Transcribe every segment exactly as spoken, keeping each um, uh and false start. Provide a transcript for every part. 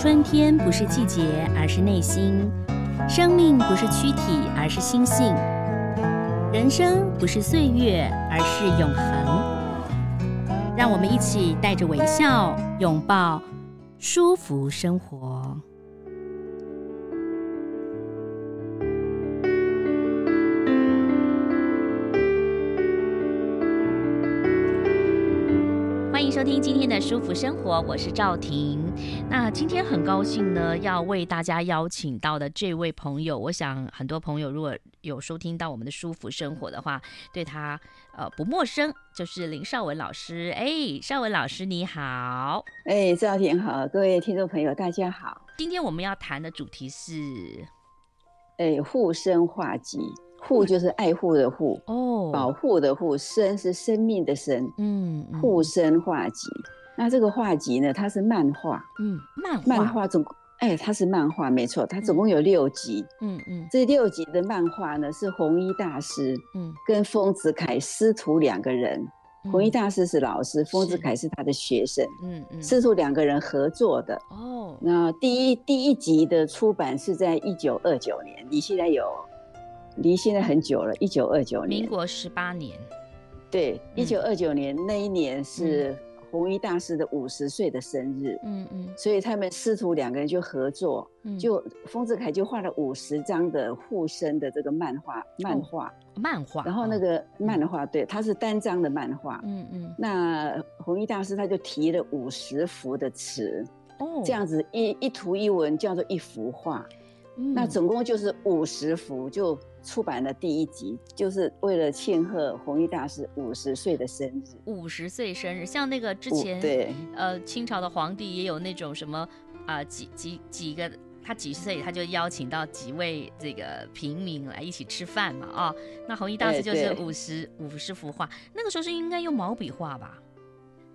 春天不是季节，而是内心；生命不是躯体，而是心性；人生不是岁月，而是永恒。让我们一起带着微笑，拥抱舒服生活。收听今天的舒服生活，我是赵婷。那今天很高兴呢，要为大家邀请到的这位朋友，我想很多朋友如果有收听到我们的舒服生活的话，对他呃不陌生，就是林绍文老师。哎，绍文老师你好。哎，赵婷好，各位听众朋友大家好。今天我们要谈的主题是，哎，护生化疾。护就是爱护的护、哦、保护的护，生是生命的生，嗯，护生化疾。那这个化疾呢，它是漫画，嗯，漫画，漫画总，哎，它是漫画，没错，它总共有六集，嗯嗯，这六集的漫画呢，是弘一大师，嗯，跟丰子恺师徒两个人，弘、嗯、一大师是老师，丰子恺是他的学生，嗯嗯，师徒两个人合作的，哦，那第一第一集的出版是在一九二九年，你现在有。离现在很久了，一九二九年，民国十八年。对，一九二九年、嗯、那一年是弘一大师的五十岁的生日。嗯嗯，所以他们师徒两个人就合作，嗯、就丰子恺就画了五十张的护生的这个漫画，漫画、哦，漫画。然后那个漫画，哦、对，它是单张的漫画。嗯嗯。那弘一大师他就提了五十幅的词，哦，这样子一一图一文叫做一幅画。嗯、那总共就是五十幅，就出版了第一集，就是为了庆贺弘一大师五十岁的生日。五十岁生日，像那个之前，对，呃，清朝的皇帝也有那种什么啊、呃，几几几个他几岁他就邀请到几位这个平民来一起吃饭嘛啊、哦。那弘一大师就是五十五十幅画，那个时候是应该用毛笔画吧？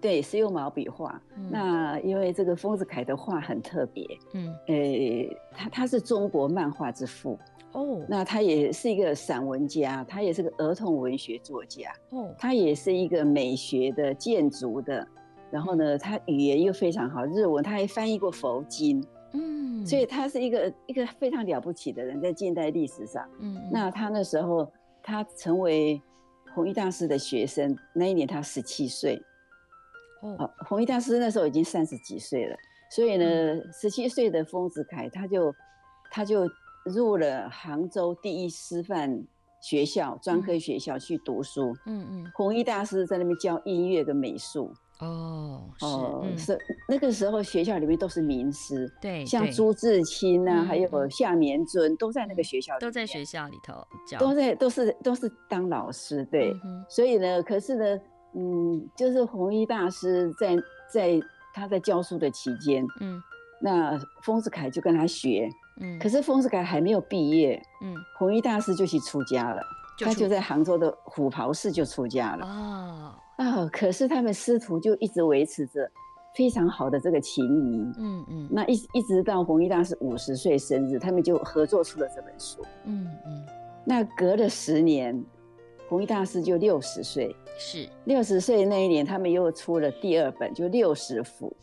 对，是用毛笔画、嗯。那因为这个丰子恺的画很特别，嗯，呃，他他是中国漫画之父哦。那他也是一个散文家，他也是个儿童文学作家哦。他也是一个美学的、建筑的，然后呢，他语言又非常好，日文，他还翻译过佛经，嗯，所以他是一个一个非常了不起的人，在近代历史上，嗯，那他那时候他成为弘一大师的学生，那一年他十七岁。哦、弘一大师那时候已经三十几岁了，所以呢，十七岁的丰子恺他就他就入了杭州第一师范学校专科学校去读书。嗯嗯，弘一大师在那边教音乐跟美术。哦，是、嗯、是那个时候学校里面都是名师，对，像朱自清啊，嗯、还有夏丏尊都在那个学校里面，都在学校里头教，都在都是都是当老师，对、嗯，所以呢，可是呢。嗯，就是弘一大师在在他在教书的期间，嗯，那丰子恺就跟他学，嗯，可是丰子恺还没有毕业，嗯，弘一大师就去出家了，就他就在杭州的虎跑寺就出家了啊、哦哦、可是他们师徒就一直维持着非常好的这个情谊，嗯嗯，那 一, 一直到弘一大师五十岁生日，他们就合作出了这本书，嗯嗯，那隔了十年。弘一大师就六十岁，是六十岁那一年，他们又出了第二本，就六十幅，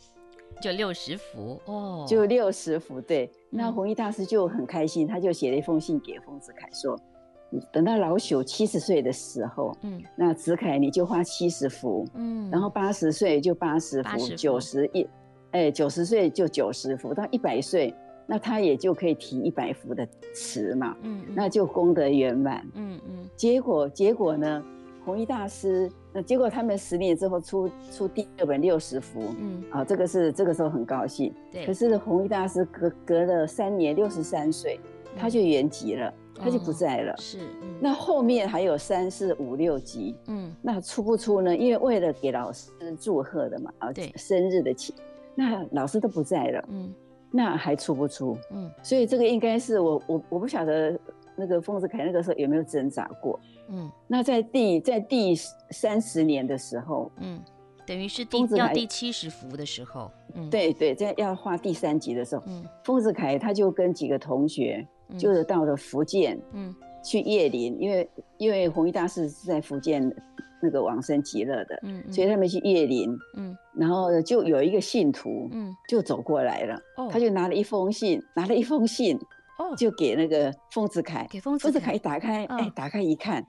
就六十幅哦，就六十幅。对，嗯、那弘一大师就很开心，他就写了一封信给丰子恺说：“等到老朽七十岁的时候，嗯，那子恺你就画七十幅，嗯，然后八十岁就八十幅，九十一，哎，九十岁就九十幅，到一百岁。”那他也就可以提一百幅的词嘛，嗯，那就功德圆满，嗯嗯。结果结果呢，弘一大师，那结果他们十年之后出出第二本六十幅，嗯，啊，这个是这个时候很高兴，对。可是弘一大师隔隔了三年，六十三岁，他就圆寂了、嗯，他就不在了。哦、是、嗯，那后面还有三四五六集，嗯，那出不出呢？因为为了给老师祝贺的嘛，啊，对，生日的期，那老师都不在了，嗯。那还出不出？嗯，所以这个应该是我我我不晓得那个丰子恺那个时候有没有挣扎过，嗯，那在第在第三十年的时候，嗯，等于是第要第七十幅的时候，嗯，对对，在要画第三集的时候，嗯，丰子恺他就跟几个同学就是到了福建，嗯，去叶林，因为因为弘一大师是在福建那个往生极乐的，嗯嗯，所以他们去叶林，嗯，然后就有一个信徒，嗯，就走过来了，哦，他就拿了一封信，拿了一封信，哦，就给那个丰子恺，给丰子恺，丰子恺打开，哎，哦欸，打开一看，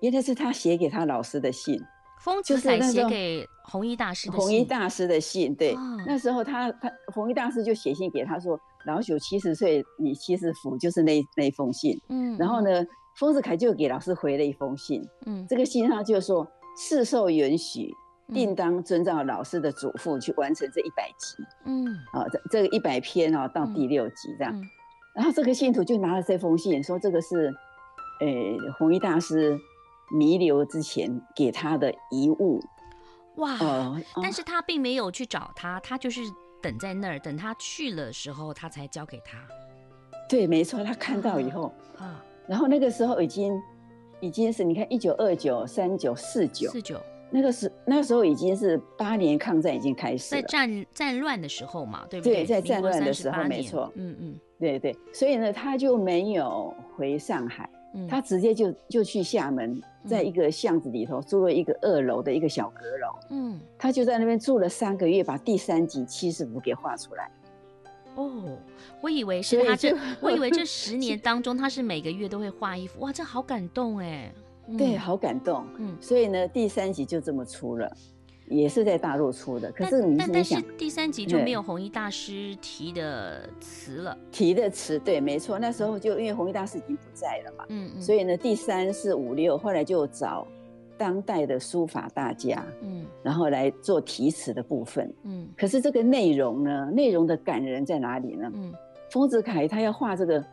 原来是他写给他老师的信，丰子恺写给弘一大师的信，弘一大师的信，对，哦，那时候他他弘一大师就写信给他说，老朽七十岁，你七十福，就是那那封信，嗯，然后呢，丰子恺就给老师回了一封信，嗯，这个信上就说，世受允许，定当遵照老师的嘱咐去完成这一百集，嗯，啊，这一百篇啊，到第六集这样，嗯嗯，然后这个信徒就拿了这封信，说这个是，呃，弘一大师弥留之前给他的遗物，哇，呃，但是他并没有去找他，他就是等在那儿，等他去了时候，他才交给他。对，没错，他看到以后，啊，啊然后那个时候已经，已经是你看一九二九、三九、四九、四九，那个时那个时候已经是八年抗战已经开始了，在战战乱的时候嘛，对不对？对，在战乱的时候，没错，嗯嗯，对对，所以呢，他就没有回上海，嗯，他直接就就去厦门，在一个巷子里头住了一个二楼的一个小阁楼，嗯，他就在那边住了三个月，把第三集七十幅给画出来。哦，我以为是他这，我以为这十年当中他是每个月都会画一幅，哇，这好感动哎，嗯，对，好感动，嗯，所以呢，第三集就这么出了，也是在大陆出的，可是你但但是第三集就没有弘一大师提的词了，提的词，对，没错，那时候就因为弘一大师已经不在了嘛，嗯嗯，所以呢，第三四五六后来就找当代的书法大家，嗯，然后来做题词的部分，嗯，可是这个内容呢，内容的感人在哪里呢？嗯，丰子恺他要画这个，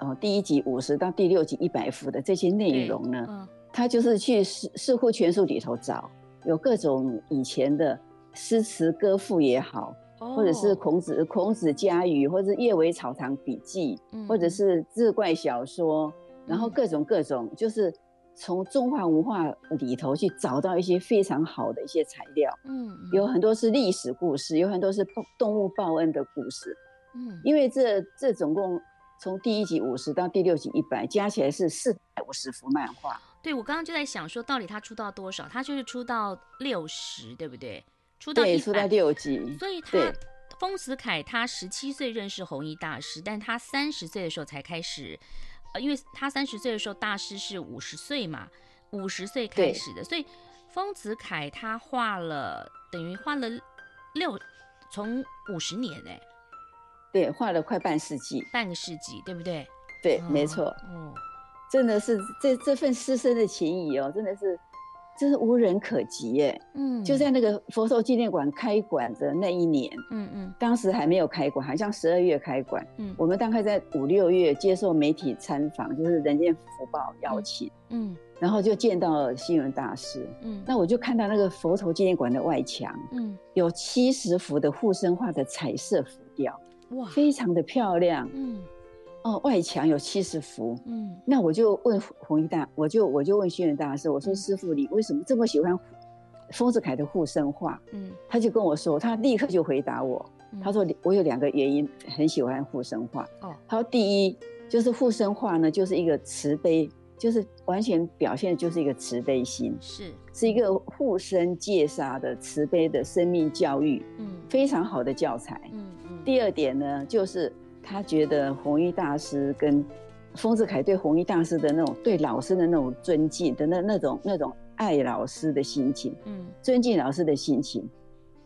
哦，第一集五十到第六集一百幅的这些内容呢，嗯，他就是去四库全书里头找，有各种以前的诗词歌赋也好，哦，或者是孔子孔子家语，或者是《阅微草堂笔记》，嗯，或者是志怪小说，然后各种各种就是。从中华文化里头去找到一些非常好的一些材料，嗯，有很多是历史故事，有很多是动物报恩的故事，嗯，因为这这总共从第一集五十到第六集一百，加起来是四百五十幅漫画。对，我刚刚就在想说，到底他出到多少？他就是出到六十，对不对？出到一百，对，出到六集，所以他丰子恺他十七岁认识弘一大师，但他三十岁的时候才开始。因为他三十岁的时候，大师是五十岁嘛，五十岁开始的，所以丰子恺他画了，等于画了六，从五十年哎，欸，对，画了快半世纪，半个世纪，对不对？对，哦，没错，哦，真的是 这, 这份师生的情谊哦，真的是，真是无人可及耶，嗯，就在那个佛寿纪念馆开馆的那一年，嗯嗯，当时还没有开馆，好像十二月开馆，嗯，我们大概在五六月接受媒体参访，就是人间福报邀请，嗯，嗯，然后就见到了星云大师，嗯，那我就看到那个佛陀纪念馆的外墙，嗯，有七十幅的护生画的彩色浮雕，哇，非常的漂亮，嗯。哦，外墙有七十幅，嗯，那我就问弘一大，我就我就问星云大师，我说师父，你为什么这么喜欢丰子恺的护生画？嗯，他就跟我说，他立刻就回答我，嗯，他说我有两个原因很喜欢护生画。哦，他说第一就是护生画呢，就是一个慈悲，就是完全表现的就是一个慈悲心，是是一个护生戒杀的慈悲的生命教育，嗯，非常好的教材。嗯嗯，第二点呢就是。他觉得弘一大师跟丰子恺对弘一大师的那种对老师的那种尊敬的那那种那种爱老师的心情，嗯，尊敬老师的心情，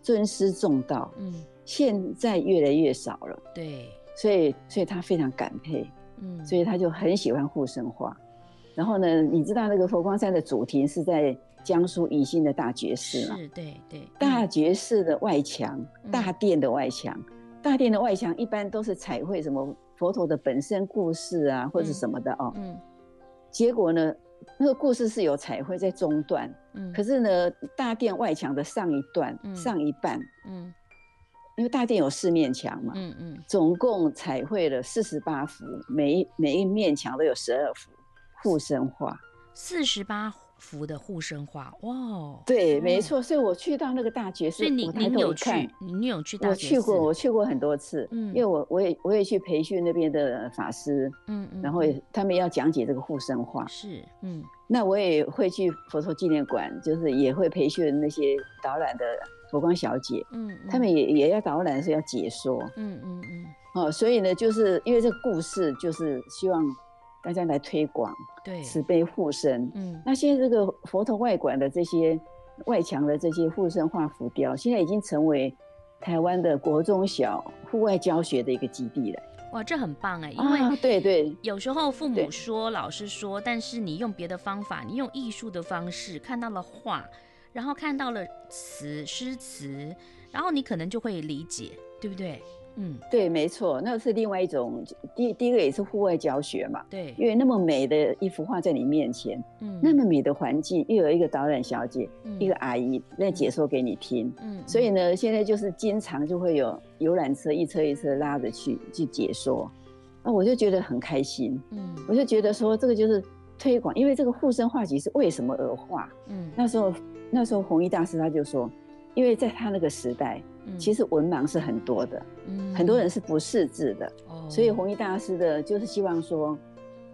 尊师重道，嗯，现在越来越少了，对，所以所以他非常感佩，嗯，所以他就很喜欢护生画。然后呢，你知道那个佛光山的主庭是在江苏宜兴的大觉寺嘛？是，对对，大觉寺的外墙，嗯，大殿的外墙。大殿的外墙一般都是彩绘什么佛陀的本身故事啊，或者什么的哦。嗯。结果呢，那个故事是有彩绘在中段，嗯，可是呢，大殿外墙的上一段，嗯，上一半，嗯，因为大殿有四面墙嘛，嗯嗯，总共彩绘了四十八幅，每一每一面墙都有十二幅护生画，四十八服的护身花。哇，对，没错。所以我去到那个大觉寺，所以你你有去，你有去大觉寺？我去过，我去过很多次。嗯，因为我我也我也去培训那边的法师，嗯嗯，然后他们要讲解这个护身花，是，嗯。那我也会去佛陀纪念馆，就是也会培训那些导览的佛光小姐，嗯，嗯他们也也要导览，是要解说，嗯嗯嗯。哦，所以呢，就是因为这个故事，就是希望大家来推广慈悲护身。嗯，那现在这个佛陀外馆的这些外墙的这些护身画浮雕，现在已经成为台湾的国中小户外教学的一个基地了。哇，这很棒哎！因为对对，有时候父母说、啊、老师说，但是你用别的方法，你用艺术的方式看到了画，然后看到了词诗词，然后你可能就会理解，对不对？嗯，对，没错，那是另外一种。第第一个也是户外教学嘛，对，因为那么美的一幅画在你面前，嗯，那么美的环境，又有一个导览小姐、嗯，一个阿姨在解说给你听，嗯，所以呢，现在就是经常就会有游览车一车一车拉着去去解说，那我就觉得很开心，嗯，我就觉得说这个就是推广，因为这个护身画集是为什么而画，嗯，那时候那时候弘一大师他就说，因为在他那个时代。其实文盲是很多的、嗯、很多人是不识字的、哦、所以弘一大师的就是希望说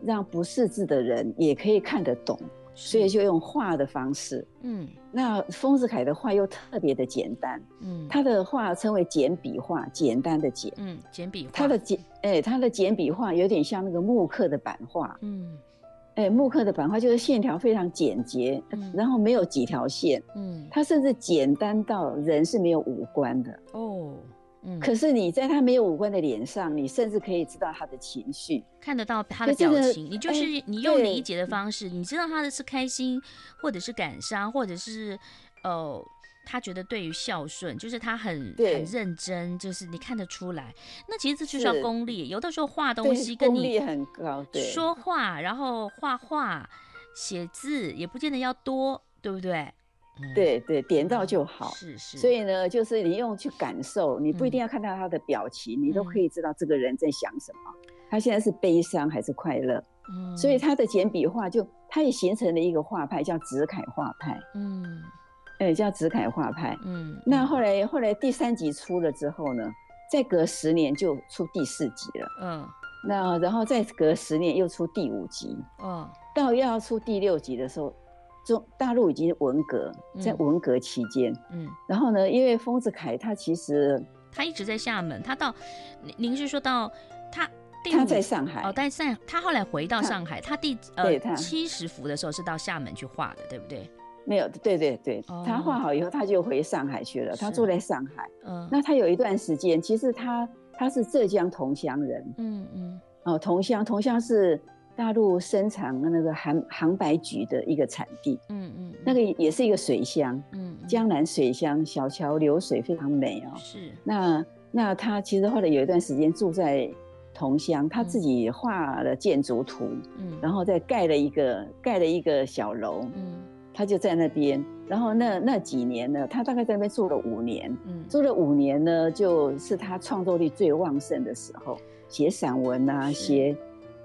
让不识字的人也可以看得懂，所以就用画的方式、嗯、那丰子恺的画又特别的简单、嗯、他的画称为简笔画，简单的简、嗯、简笔画，他的简、欸、他的简笔画有点像那个木刻的版画、嗯欸、木刻的版画就是线条非常简洁、嗯、然后没有几条线、嗯、它甚至简单到人是没有五官的哦、嗯、可是你在他没有五官的脸上，你甚至可以知道他的情绪，看得到他的表情、這個、你就是、欸、你用理解的方式，你知道他的是开心或者是感伤，或者是呃他觉得对于孝顺，就是他很很认真，就是你看得出来。那其实这就叫功力，有的时候画东西跟你功力很高，对，说话，然后画画、写字也不见得要多，对不对？对对，点到就好。是是。所以呢，就是你用去感受，你不一定要看到他的表情，嗯、你都可以知道这个人在想什么，嗯、他现在是悲伤还是快乐。嗯、所以他的简笔画就，他也形成了一个画派，叫紫楷画派。嗯。哎，叫紫楷画派。嗯，那后来后来第三集出了之后呢，再隔十年就出第四集了。嗯，那然后再隔十年又出第五集。嗯，到要出第六集的时候，中大陆已经文革，在文革期间。嗯，然后呢，因为丰子恺他其实他一直在厦门，他到您是说到他第五他在上海哦，但上他后来回到上海，他, 他第呃七十幅的时候是到厦门去画的，对不对？没有，对对对，哦、他画好以后，他就回上海去了。他住在上海，嗯，那他有一段时间，其实他他是浙江桐乡人，嗯嗯，哦，桐乡，桐乡是大陆生产那个杭杭白菊的一个产地，嗯 嗯, 嗯，那个也是一个水乡，嗯，江南水乡，小桥流水非常美哦，是。那那他其实后来有一段时间住在桐乡，他自己画了建筑图，嗯，然后再盖了一个盖了一个小楼，嗯。他就在那边，然后那那几年呢，他大概在那边住了五年，嗯，住了五年呢，就是他创作力最旺盛的时候，写散文啊，写，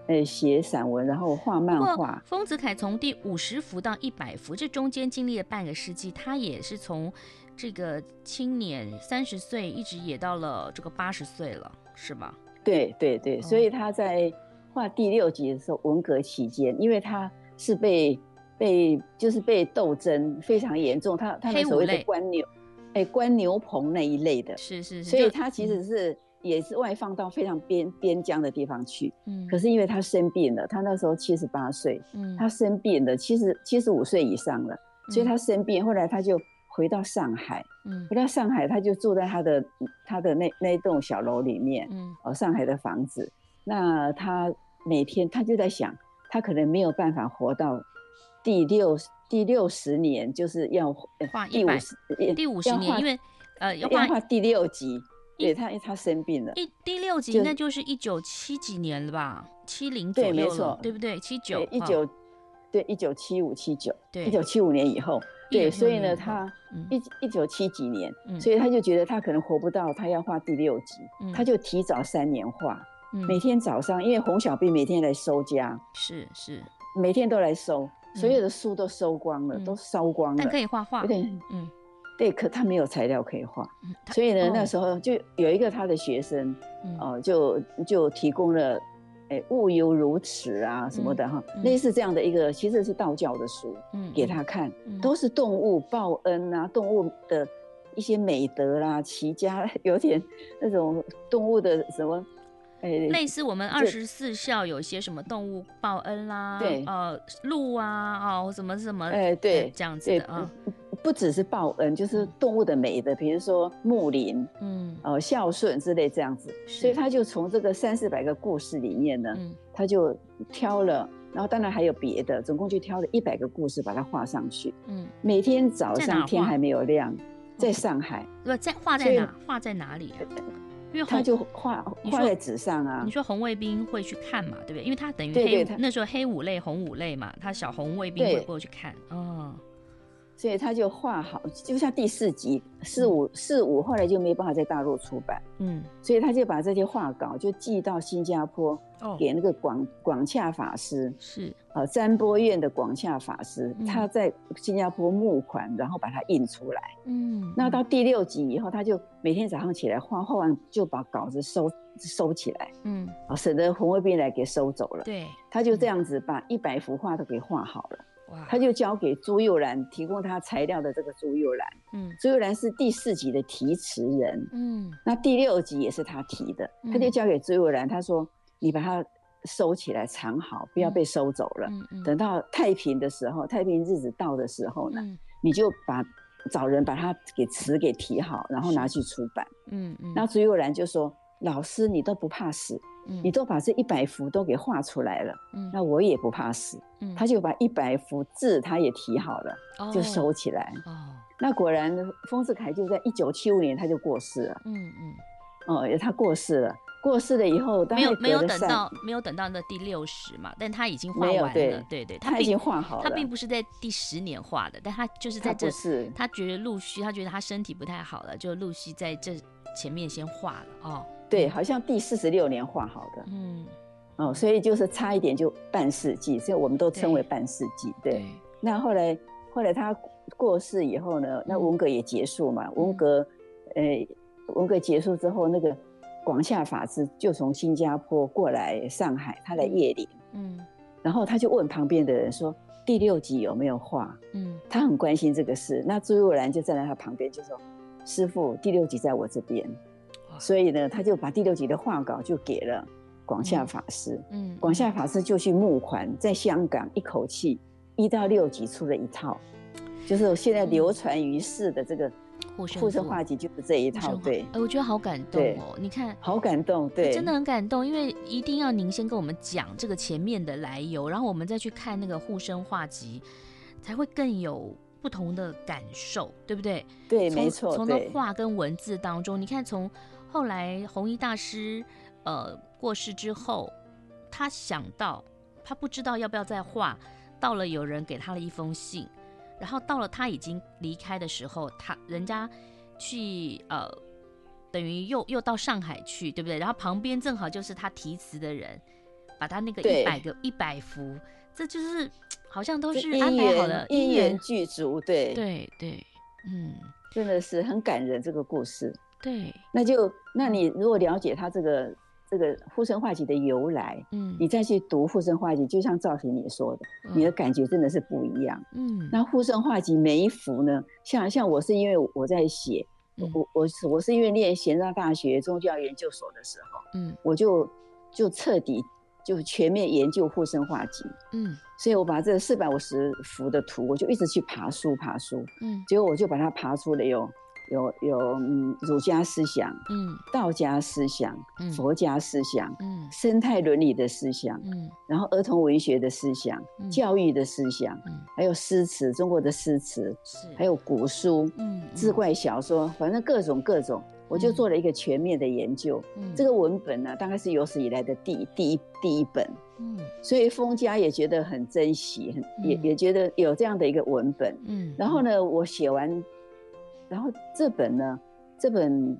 呃，写散文，然后画漫画。丰子恺从第五十幅到一百幅，这中间经历了半个世纪，他也是从这个青年三十岁一直也到了这个八十岁了，是吧？对对对，所以他在画第六集的时候，文革期间，因为他是被。被就是被斗争非常严重，他他们所谓的官牛，哎、欸、官牛棚那一类的，是是是，所以他其实是也是外放到非常边边疆的地方去，嗯，可是因为他生病了，他那时候七十八岁，嗯，他生病了，七十七十五岁以上了，所以他生病，后来他就回到上海，嗯，回到上海，他就住在他的他的那那一栋小楼里面，嗯，哦，上海的房子，那他每天他就在想，他可能没有办法活到。第六第六十年就是要画一百，第五十年，因为呃要画第六集，对他他生病了。一第六集那就是一九七几年了吧，七零左右了，对，没错，对不对？七九一九，对一九七五七九，对一九七五年以后，对，所以呢他一一九七几年，所以他就觉得他可能活不到，他要画第六集，他就提早三年画，每天早上因为洪小碧每天来收家，是是，每天都来收。所有的书都收光了，嗯、都烧光了。但可以画画，有点嗯，对，可他没有材料可以画，嗯、所以呢，哦、那时候就有一个他的学生，哦、呃，就就提供了，哎、欸，物犹如此啊什么的哈，嗯、类似这样的一个，其实是道教的书，嗯、给他看，嗯、都是动物报恩啊，动物的一些美德啦、啊，齐家有点那种动物的什么。类似我们二十四孝有些什么动物报恩啦，对，呃，鹿啊，哦，什么什么，哎，对，这样子的啊，不只是报恩，就是动物的美的，比如说睦邻，嗯，呃，孝顺之类这样子，所以他就从这个三四百个故事里面呢，他就挑了，然后当然还有别的，总共就挑了一百个故事把它画上去，嗯，每天早上天还没有亮，在上海，不，在画在哪？画在哪里？因为他就画画在纸上啊。你说红卫兵会去看嘛，对不对？因为他等于黑，对对，那时候黑五类、红五类嘛，他小红卫兵会过去看。哦，所以他就画好，就像第四集四五四五，后来就没办法在大陆出版。嗯，所以他就把这些画稿就寄到新加坡，哦、给那个广广洽法师，是呃占波院的广洽法师，嗯、他在新加坡募款，然后把它印出来。嗯，那到第六集以后，他就每天早上起来画，画完就把稿子收收起来，嗯，省得红卫兵来给收走了。对，他就这样子把一百幅画都给画好了。他就交给朱佑兰，提供他材料的这个朱佑兰，嗯，朱佑兰是第四集的题词人，嗯，那第六集也是他提的，嗯、他就交给朱佑兰，他说你把它收起来藏好，不要被收走了，嗯嗯嗯、等到太平的时候，太平日子到的时候呢，嗯、你就把找人把它给词给提好，然后拿去出版，嗯嗯，那朱佑兰就说，老师你都不怕死，你都把这一百幅都给画出来了，嗯、那我也不怕死。嗯、他就把一百幅字他也提好了，哦、就收起来。哦、那果然，丰子恺就在一九七五年他就过世了。嗯嗯，哦，他过世了，过世了以后，没有没有等到没有等到那第六十嘛，但他已经画完了，对 对, 对对，他, 他已经画好了，他并不是在第十年画的，但他就是在这， 他, 他觉得陆续，他觉得他身体不太好了，就陆续在这前面先画了哦。对，好像第四十六年画好的，嗯，哦，所以就是差一点就半世纪，所以我们都称为半世纪。对，对，那后来后来他过世以后呢，那文革也结束嘛，嗯、文革，呃，文革结束之后，那个广洽法师就从新加坡过来上海，他来谒陵，嗯，然后他就问旁边的人说，第六集有没有画？嗯，他很关心这个事。那朱佑兰就站在他旁边就说，师父，第六集在我这边。所以呢，他就把第六集的画稿就给了广洽法师，嗯，广洽法师就去募款，在香港一口气一到六集出了一套，就是现在流传于世的这个护生画集就是这一套，对，我觉得好感动哦，你看，好感动，对，真的很感动，因为一定要您先跟我们讲这个前面的来由，然后我们再去看那个护生画集，才会更有不同的感受，对不对？对，没错，从那画跟文字当中，你看从。后来弘一大师，呃，过世之后，他想到他不知道要不要再画，到了有人给他了一封信，然后到了他已经离开的时候，他人家去呃，等于又又到上海去，对不对？然后旁边正好就是他题词的人，把他那个一百个一百幅，这就是好像都是安排好了，因缘具足，对对对，嗯，真的是很感人这个故事。对，那就那你如果了解他这个这个护生画集的由来，嗯，你再去读护生画集，就像赵婷你说的，嗯、你的感觉真的是不一样。嗯，那护生画集每一幅呢，像像我是因为我在写，嗯、我我我是因为念咸商大学宗教研究所的时候，嗯，我就就彻底就全面研究护生画集，嗯，所以我把这四百五十幅的图，我就一直去爬书爬书，嗯，结果我就把它爬出了哟。有有嗯，儒家思想，嗯，道家思想，嗯，佛家思想，嗯，生态伦理的思想，嗯，然后儿童文学的思想，嗯，教育的思想，嗯，还有诗词，中国的诗词，还有古书，嗯，志怪小说，反正各种各种，我就做了一个全面的研究。嗯，这个文本呢，啊，大概是有史以来的第一第一第一本。嗯，所以丰家也觉得很珍惜，很，嗯、也也觉得有这样的一个文本。嗯，然后呢，我写完。然后这本呢，这本，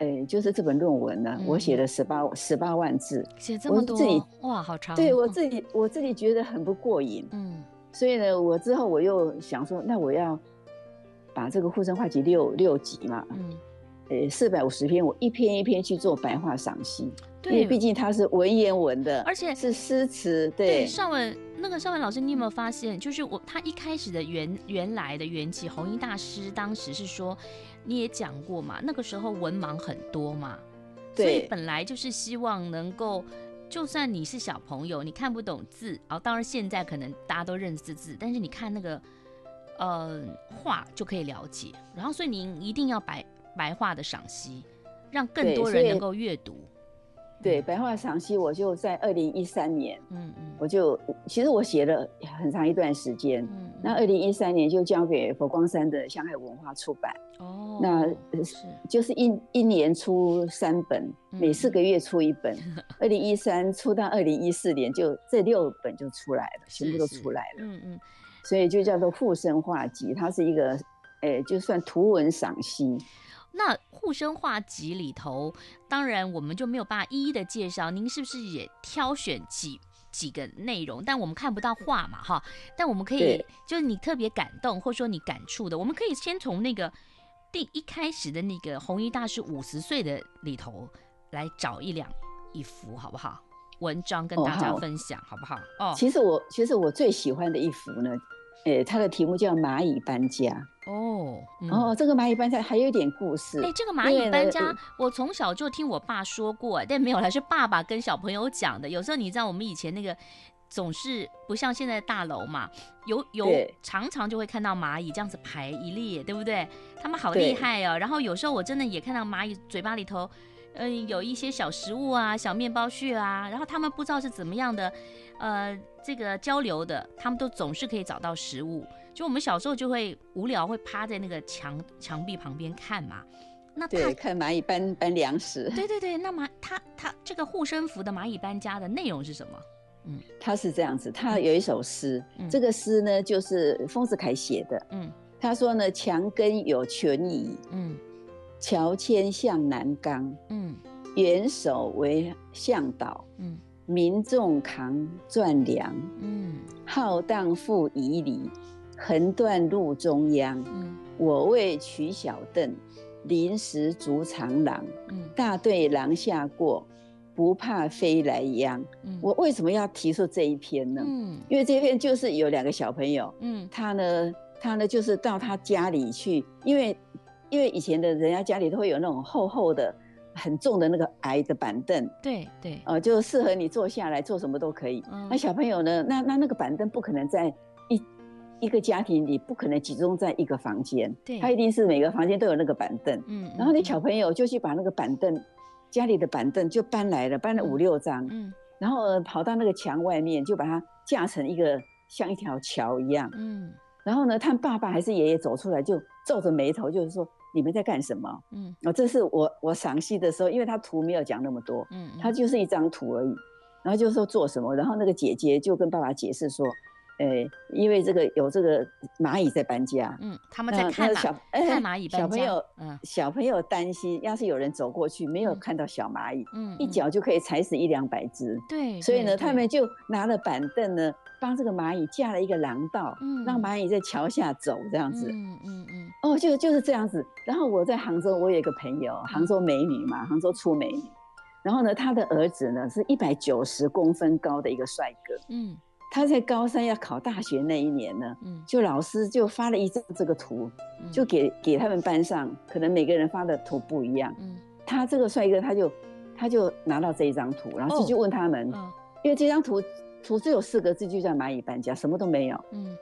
诶，就是这本论文呢，嗯、我写了十八十八万字，写这么多，我自己哇，好长。对，我自己，我自己觉得很不过瘾。嗯，所以呢，我之后我又想说，那我要把这个《护生画集》六六集嘛，嗯，呃，四百五十篇，我一篇一篇去做白话赏析，因为毕竟它是文言文的，而且是诗词。对，对上文那个上文老师，你有没有发现，就是我他一开始的原原来的缘起，弘一大师当时是说，你也讲过嘛，那个时候文盲很多嘛，所以本来就是希望能够。就算你是小朋友，你看不懂字，然后当然现在可能大家都认识字，但是你看那个，呃，画就可以了解。然后，所以您一定要白白话的赏析，让更多人能够阅读。对，白话赏析，我就在二零一三年，嗯嗯，我就其实我写了很长一段时间，嗯，那二零一三年就交给佛光山的香海文化出版，哦，那是就是一一年出三本，嗯、每四个月出一本，二零一三出到二零一四年就这六本就出来了，全部都出来了，嗯嗯，所以就叫做护生画集，它是一个，诶、欸，就算图文赏析。那护生画集里头，当然我们就没有办法一一的介绍，您是不是也挑选几几个内容？但我们看不到画嘛，哈，但我们可以就是你特别感动，或者说你感触的，我们可以先从那个第一开始的那个弘一大师五十岁的里头来找一两一幅，好不好？文章跟大家分享，哦、好不好？哦，其实我其实我最喜欢的一幅呢。欸、它的题目叫蚂蚁搬家哦、嗯、哦，这个蚂蚁搬家还有一点故事、欸、这个蚂蚁搬家我从小就听我爸说过，但没有啦，是爸爸跟小朋友讲的。有时候你知道我们以前那个总是不像现在的大楼嘛，有有常常就会看到蚂蚁这样子排一列，对不对？他们好厉害哦。然后有时候我真的也看到蚂蚁嘴巴里头、呃、有一些小食物啊，小面包屑啊，然后他们不知道是怎么样的呃，这个交流的，他们都总是可以找到食物。就我们小时候就会无聊，会趴在那个墙墙壁旁边看嘛。那他对，看蚂蚁搬搬粮食。对对对，那么他他这个护身符的蚂蚁搬家的内容是什么？嗯，他是这样子，他有一首诗，嗯、这个诗呢就是丰子恺写的。嗯，他说呢，墙根有群蚁，嗯，乔迁向南冈，嗯，元首为向导，嗯。民众扛转粮，嗯，浩荡赴夷陵，横断路中央。嗯，我为取小凳，临时筑长廊。嗯，大队廊下过，不怕飞来殃。嗯，我为什么要提出这一篇呢？嗯，因为这一篇就是有两个小朋友，嗯，他呢，他呢就是到他家里去，因为因为以前的人家家里都会有那种厚厚的。很重的那个矮的板凳，对对，呃，就适合你坐下来做什么都可以。嗯、那小朋友呢？那那那个板凳不可能在一一个家庭里，不可能集中在一个房间，对，他一定是每个房间都有那个板凳。嗯，然后那小朋友就去把那个板凳，嗯、家里的板凳就搬来了，搬了五六张，嗯，然后跑到那个墙外面，就把它架成一个像一条桥一样，嗯，然后呢，他爸爸还是爷爷走出来，就皱着眉头，就是说。你们在干什么？嗯，哦，这是我我赏析的时候，因为他图没有讲那么多，嗯，他就是一张图而已。然后就说做什么，然后那个姐姐就跟爸爸解释说，诶、欸，因为这个有这个蚂蚁在搬家，嗯，他们在看小、欸、看蚂蚁搬家，小朋友，嗯，小朋友担心，要是有人走过去没有看到小蚂蚁，嗯，一脚就可以踩死一两百只，对，所以呢，他们就拿了板凳呢，帮这个蚂蚁架了一个廊道，嗯，让蚂蚁在桥下走这样子，嗯嗯嗯。哦、oh, ，就就是这样子。然后我在杭州，我有一个朋友，杭州美女嘛，杭州出美女。然后呢，她的儿子呢是一百九十公分高的一个帅哥。嗯，他在高三要考大学那一年呢，嗯，就老师就发了一张这个图，嗯、就给给他们班上，可能每个人发的图不一样。嗯，他这个帅哥他就他就拿到这一张图，然后就去问他们，哦、因为这张图图只有四个字，就叫蚂蚁搬家，什么都没有。嗯，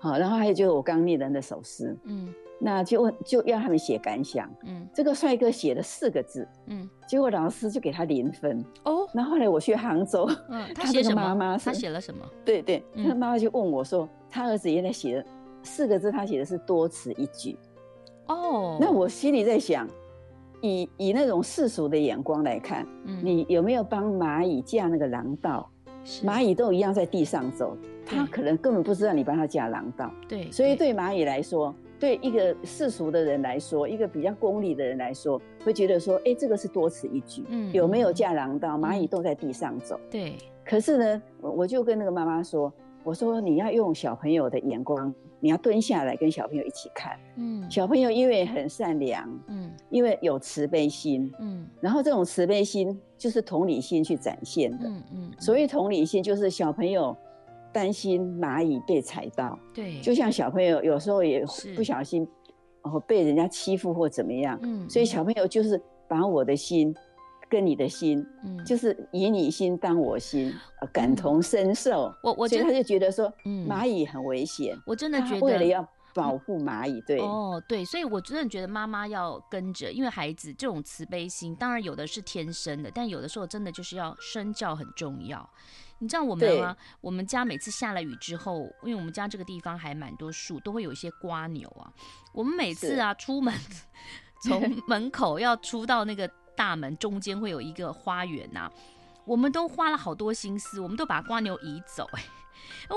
好，然后还有就是我刚念的那首诗。嗯。那就问，就要他们写感想。嗯，这个帅哥写了四个字。嗯，结果老师就给他零分。哦，那后来我去杭州，嗯，他写什么？他写了什么？对对，嗯、他妈妈就问我说，他儿子原来写的四个字，他写的是多此一举。哦，那我心里在想，以以那种世俗的眼光来看，嗯、你有没有帮蚂蚁架那个廊道？蚂蚁都一样在地上走，他可能根本不知道你帮他架廊道。对，所以对蚂蚁来说。对一个世俗的人来说，一个比较功利的人来说，会觉得说，哎，这个是多此一举，嗯，有没有架廊道？蚂蚁都在地上走。对。可是呢，我就跟那个妈妈说，我说你要用小朋友的眼光，你要蹲下来跟小朋友一起看。嗯，小朋友因为很善良，嗯，因为有慈悲心，嗯，然后这种慈悲心就是同理心去展现的。嗯嗯，所谓同理心就是小朋友担心蚂蚁被踩到，对，就像小朋友有时候也不小心哦被人家欺负或怎么样，嗯，所以小朋友就是把我的心跟你的心，嗯，就是以你心当我心，嗯，感同身受。我我所以他就觉得说，嗯，蚂蚁很危险。我真的觉得为了要保护蚂蚁，对，哦，对，所以我真的觉得妈妈要跟着，因为孩子这种慈悲心，当然有的是天生的，但有的时候真的就是要身教很重要。你知道我们啊，我们家每次下了雨之后，因为我们家这个地方还蛮多树，都会有一些瓜牛啊。我们每次啊出门，从门口要出到那个大门中间会有一个花园啊，我们都花了好多心思，我们都把瓜牛移走，欸，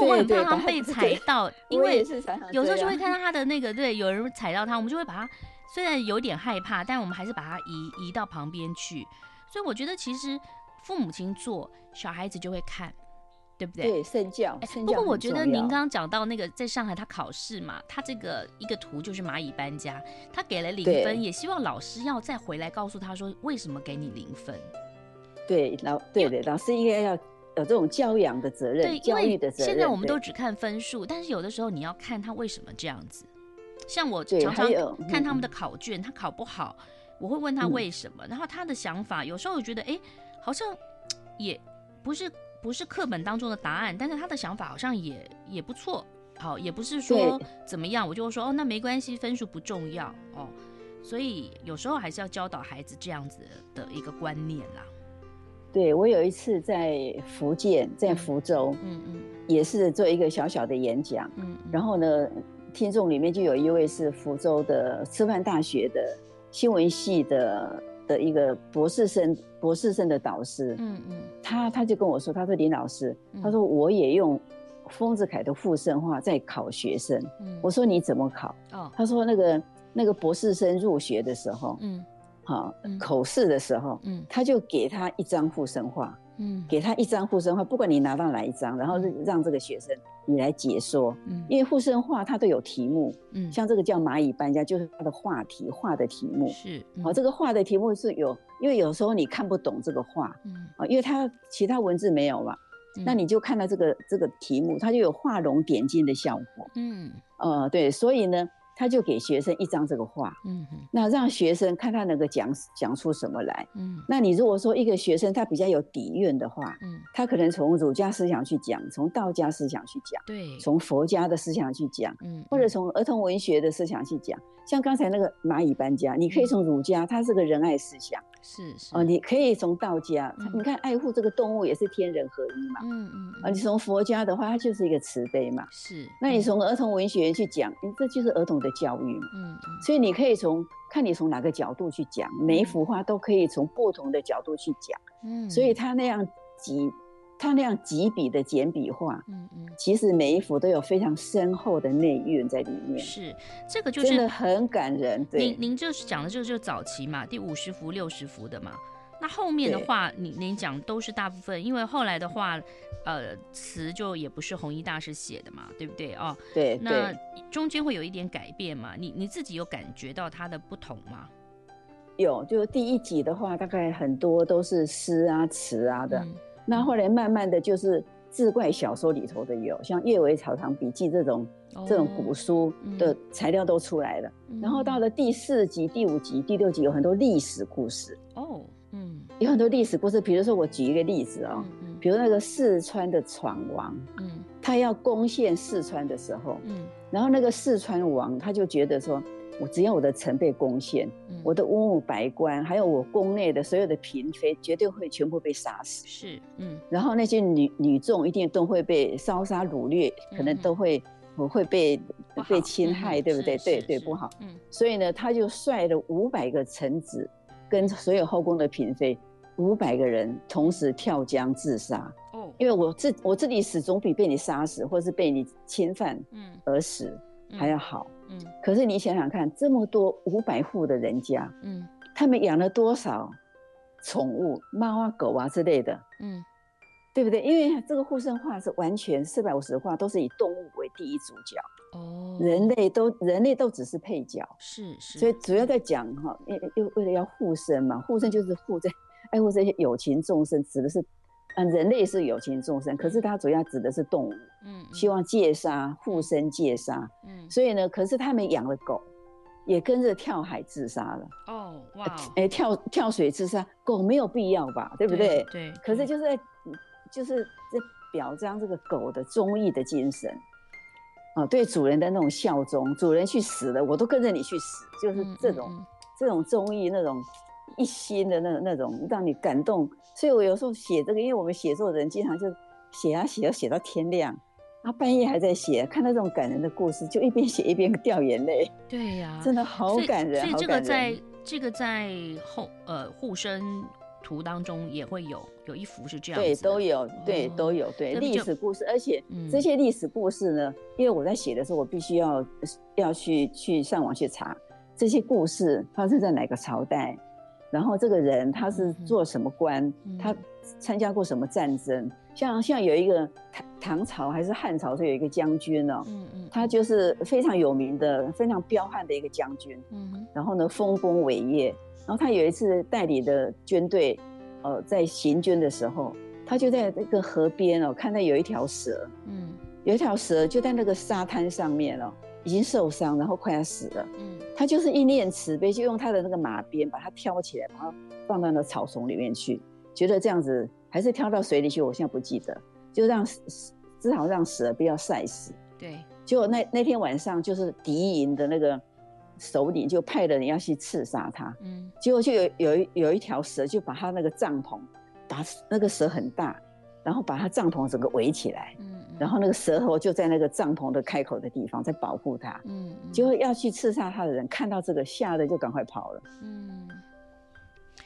我很怕它被踩到，因为有时候就会看到它的那个，对，有人踩到它，我们就会把它，虽然有点害怕，但我们还是把它 移, 移到旁边去。所以我觉得其实父母亲做，小孩子就会看，对不对？对，身教。不过我觉得您刚刚讲到那个在上海他考试嘛，他这个一个图就是蚂蚁搬家，他给了零分，也希望老师要再回来告诉他说为什么给你零分。对，老对对，老师应该要有这种教养的责任，对，教育的责任。现在我们都只看分数，但是有的时候你要看他为什么这样子。像我常常看他们的考卷，嗯，他考不好，我会问他为什么，嗯，然后他的想法，有时候我觉得哎，好像也不是。不是课本当中的答案，但是他的想法好像也也不错，好，也不是说怎么样，我就会说哦，那没关系，分数不重要哦。所以有时候还是要教导孩子这样子的一个观念啦。对，我有一次在福建，在福州，嗯嗯，也是做一个小小的演讲，嗯，然后呢，听众里面就有一位是福州的师范大学的新闻系的。的一个博士生，博士生的导师，嗯嗯，他他就跟我说，他说林老师，嗯，他说我也用丰子恺的附生画在考学生，嗯，我说你怎么考？哦，他说那个那个博士生入学的时候，嗯，好，嗯，口试的时候，嗯，他就给他一张附生画，嗯，给他一张附生画，不管你拿到哪一张，然后让这个学生你来解说，嗯，因为附生画它都有题目，嗯，像这个叫蚂蚁搬家就是它的画题，画的题目是，嗯，哦，这个画的题目是有，因为有时候你看不懂这个画，嗯，哦，因为它其他文字没有嘛，嗯，那你就看到这个这个题目，它就有画龙点睛的效果，嗯，呃，对，所以呢，他就给学生一张这个画，嗯，那让学生看他能够讲讲出什么来，嗯，那你如果说一个学生他比较有底蕴的话，嗯，他可能从儒家思想去讲，从道家思想去讲，对，从佛家的思想去讲，嗯，或者从儿童文学的思想去讲，嗯，像刚才那个蚂蚁搬家，你可以从儒家，他是个仁爱思想，是是，哦，你可以从道家，嗯，你看爱护这个动物也是天人合一嘛，嗯嗯，啊，你从佛家的话，它就是一个慈悲嘛，是，嗯，那你从儿童文学去讲，这就是儿童的教育嘛，嗯，所以你可以从看你从哪个角度去讲，每一幅画都可以从不同的角度去讲，嗯，所以他那样几他那样几笔的简笔画，嗯嗯，其实每一幅都有非常深厚的内蕴在里面，是，这个就是真的很感人。对，您您就是讲的就是早期嘛，第五十幅、六十幅的嘛。那后面的话，你您讲都是大部分，因为后来的话，呃，词就也不是弘一大师写的嘛，对不对哦？对，那中间会有一点改变嘛？你你自己有感觉到它的不同吗？有，就第一集的话，大概很多都是诗啊、词啊的。嗯，那后来慢慢的就是志怪小说里头的有，像《阅微草堂笔记》这种这种古书的材料都出来了。然后到了第四集、第五集、第六集，有很多历史故事。哦，嗯，有很多历史故事。比如说，我举一个例子哦，比如那个四川的闯王，嗯，他要攻陷四川的时候，嗯，然后那个四川王他就觉得说，我只要我的城被攻陷，嗯，我的文武百官，还有我宫内的所有的嫔妃，绝对会全部被杀死。是，嗯。然后那些女女众一定都会被烧杀掳掠，可能都会、嗯、会被被侵害，嗯、对不对？对对，不好。嗯。所以呢，他就率了五百个臣子，跟所有后宫的嫔妃，五百个人同时跳江自杀。哦。因为我自我自己死总比被你杀死，或是被你侵犯而死、嗯、还要好。嗯、可是你想想看，这么多五百户的人家、嗯、他们养了多少宠物，猫啊狗啊之类的、嗯、对不对？因为这个护圣画是完全四百五十画都是以动物为第一主角，哦，人类都人类都只是配角，是是。所以主要在讲哈，又为了要护身嘛，护身就是护在爱护这些有情众生，指的是，嗯，人类是有情众生，可是它主要指的是动物，嗯，希望戒杀护身戒杀，嗯，所以呢，可是他们养了狗，也跟着跳海自杀了，哦哇，哎、欸、跳跳水自杀，狗没有必要吧，对不对？ 对, 對。可是就是在。就是在表彰这个狗的忠义的精神，啊，对主人的那种效忠，主人去死了，我都跟着你去死，就是这种、嗯嗯、这种忠义，那种一心的 那, 那种让你感动。所以我有时候写这个，因为我们写作人经常就写啊写，要写到天亮，啊半夜还在写，看到这种感人的故事，就一边写一边掉眼泪。对呀、啊，真的好感人。所以, 所以这个在这个在后呃护身。图当中也会有有一幅是这样子的，对，都有，对，都有，对，历史故事，而且这些历史故事呢，嗯、因为我在写的时候，我必须要要去去上网去查这些故事发生在哪个朝代，然后这个人他是做什么官，嗯、他参加过什么战争，嗯、像像有一个唐朝还是汉朝，是有一个将军哦，嗯嗯、他就是非常有名的、非常彪悍的一个将军，嗯、然后呢，丰功伟业。然后他有一次带领的军队，呃，在行军的时候，他就在那个河边哦，看到有一条蛇，嗯，有一条蛇就在那个沙滩上面哦，已经受伤，然后快要死了，嗯，他就是一念慈悲，就用他的那个马鞭把它挑起来，把它放到那草丛里面去，觉得这样子还是挑到水里去，我现在不记得，就让至少让蛇不要晒死。对，结果那那天晚上就是敌营的那个。首领就派了人要去刺杀他，嗯，结果就有有有一条蛇就把他那个帐篷，把那个蛇很大，然后把他帐篷整个围起来，嗯，然后那个蛇头就在那个帐篷的开口的地方在保护他，嗯，结果要去刺杀他的人看到这个吓得就赶快跑了，嗯，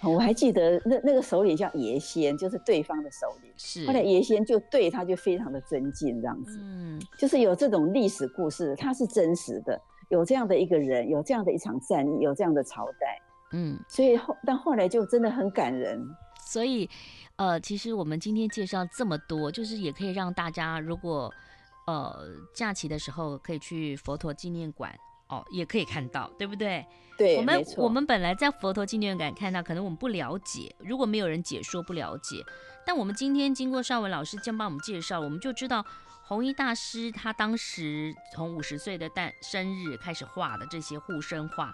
我还记得那那个首领叫爷仙，就是对方的首领，是后来爷仙就对他就非常的尊敬这样子，嗯，就是有这种历史故事，它是真实的。有这样的一个人，有这样的一场战役，有这样的朝代，嗯，所以后但后来就真的很感人。所以，呃，其实我们今天介绍这么多，就是也可以让大家，如果呃假期的时候可以去佛陀纪念馆哦，也可以看到，对不对？对，我们我们本来在佛陀纪念馆看到，可能我们不了解，如果没有人解说不了解，但我们今天经过绍雯老师这样帮我们介绍，我们就知道。弘一大师他当时从五十岁的诞生日开始画的这些护身画，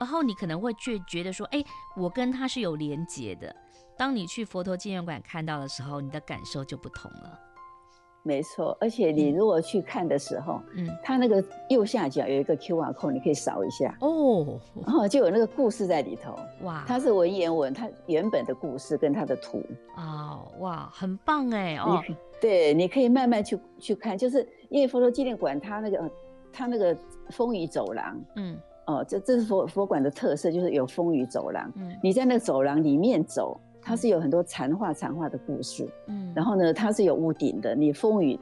然后你可能会却觉得说，哎，我跟他是有连结的。当你去佛陀纪念馆看到的时候，你的感受就不同了。没错，而且你如果去看的时候，嗯，他那个右下角有一个 Q R code， 你可以扫一下哦，然后就有那个故事在里头。哇，它是文言文，它原本的故事跟它的图。哦，哇，很棒哎哦，对，你可以慢慢去去看，就是因为佛陀纪念馆它那个它那个风雨走廊，嗯，哦，这这是佛佛馆的特色，就是有风雨走廊，嗯，你在那个走廊里面走。它是有很多禅画禅画的故事，嗯，然后呢它是有屋顶的，你风雨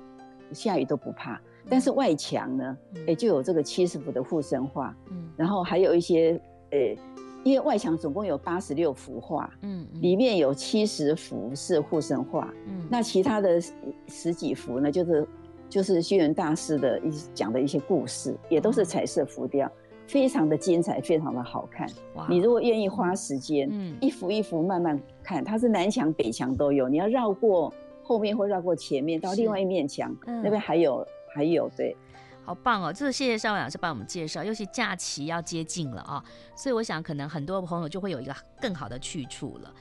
下雨都不怕，嗯，但是外墙呢也，嗯欸，就有这个七十幅的护身画，嗯，然后还有一些，欸，因为外墙总共有八十六幅画，嗯，里面有七十幅是护身画，嗯，那其他的十几幅呢就是就是虚云大师的一讲的一些故事，也都是彩色浮雕，非常的精彩，非常的好看。你如果愿意花时间，嗯，一幅一幅慢慢看，它是南墙北墙都有，你要绕过后面或绕过前面到另外一面墙，嗯，那边还有还有对，好棒哦！这谢谢绍雯老师帮我们介绍，尤其假期要接近了啊，所以我想可能很多朋友就会有一个更好的去处了。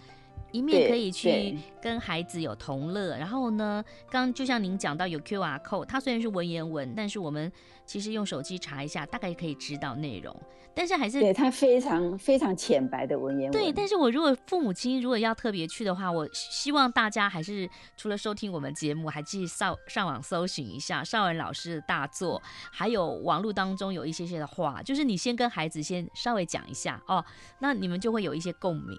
一面可以去跟孩子有同乐，然后呢刚就像您讲到有 Q R code， 它虽然是文言文，但是我们其实用手机查一下大概可以知道内容，但是还是对它非常非常浅白的文言文。对，但是我如果父母亲如果要特别去的话，我希望大家还是除了收听我们节目，还去上网搜寻一下绍雯老师的大作，还有网络当中有一些些的话，就是你先跟孩子先稍微讲一下哦，那你们就会有一些共鸣，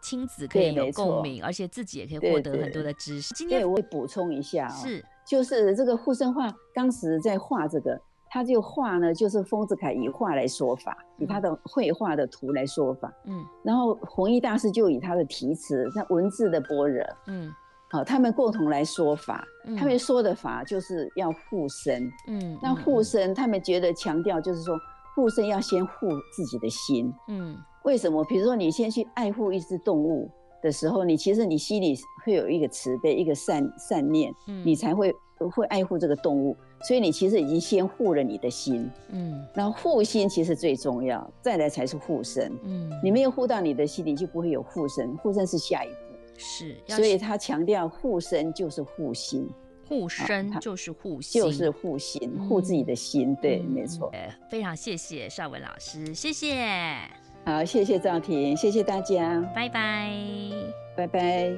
亲子可以有共鸣，而且自己也可以获得很多的知识。对对，今天对我补充一下，哦，是就是这个护身画，当时在画这个，他就画呢，就是丰子恺以画来说法，嗯，以他的绘画的图来说法，嗯，然后弘一大师就以他的题词，那文字的般若，嗯，好，他们共同来说法，嗯、他们说的法就是要护身。嗯，那护身，他们觉得强调就是说，护身要先护自己的心。嗯，为什么？比如说你先去爱护一只动物的时候，你其实你心里会有一个慈悲、一个善善念，嗯、你才会会爱护这个动物。所以你其实已经先护了你的心。嗯，然后护心其实最重要，再来才是护身。嗯，你没有护到你的心，你就不会有护身。护身是下一步。是，所以他强调护身就是护心，护身就是护心，就是护心，护自己的心，对，没错。非常谢谢邵文老师，谢谢。好，谢谢兆婷，谢谢大家，拜拜，拜拜。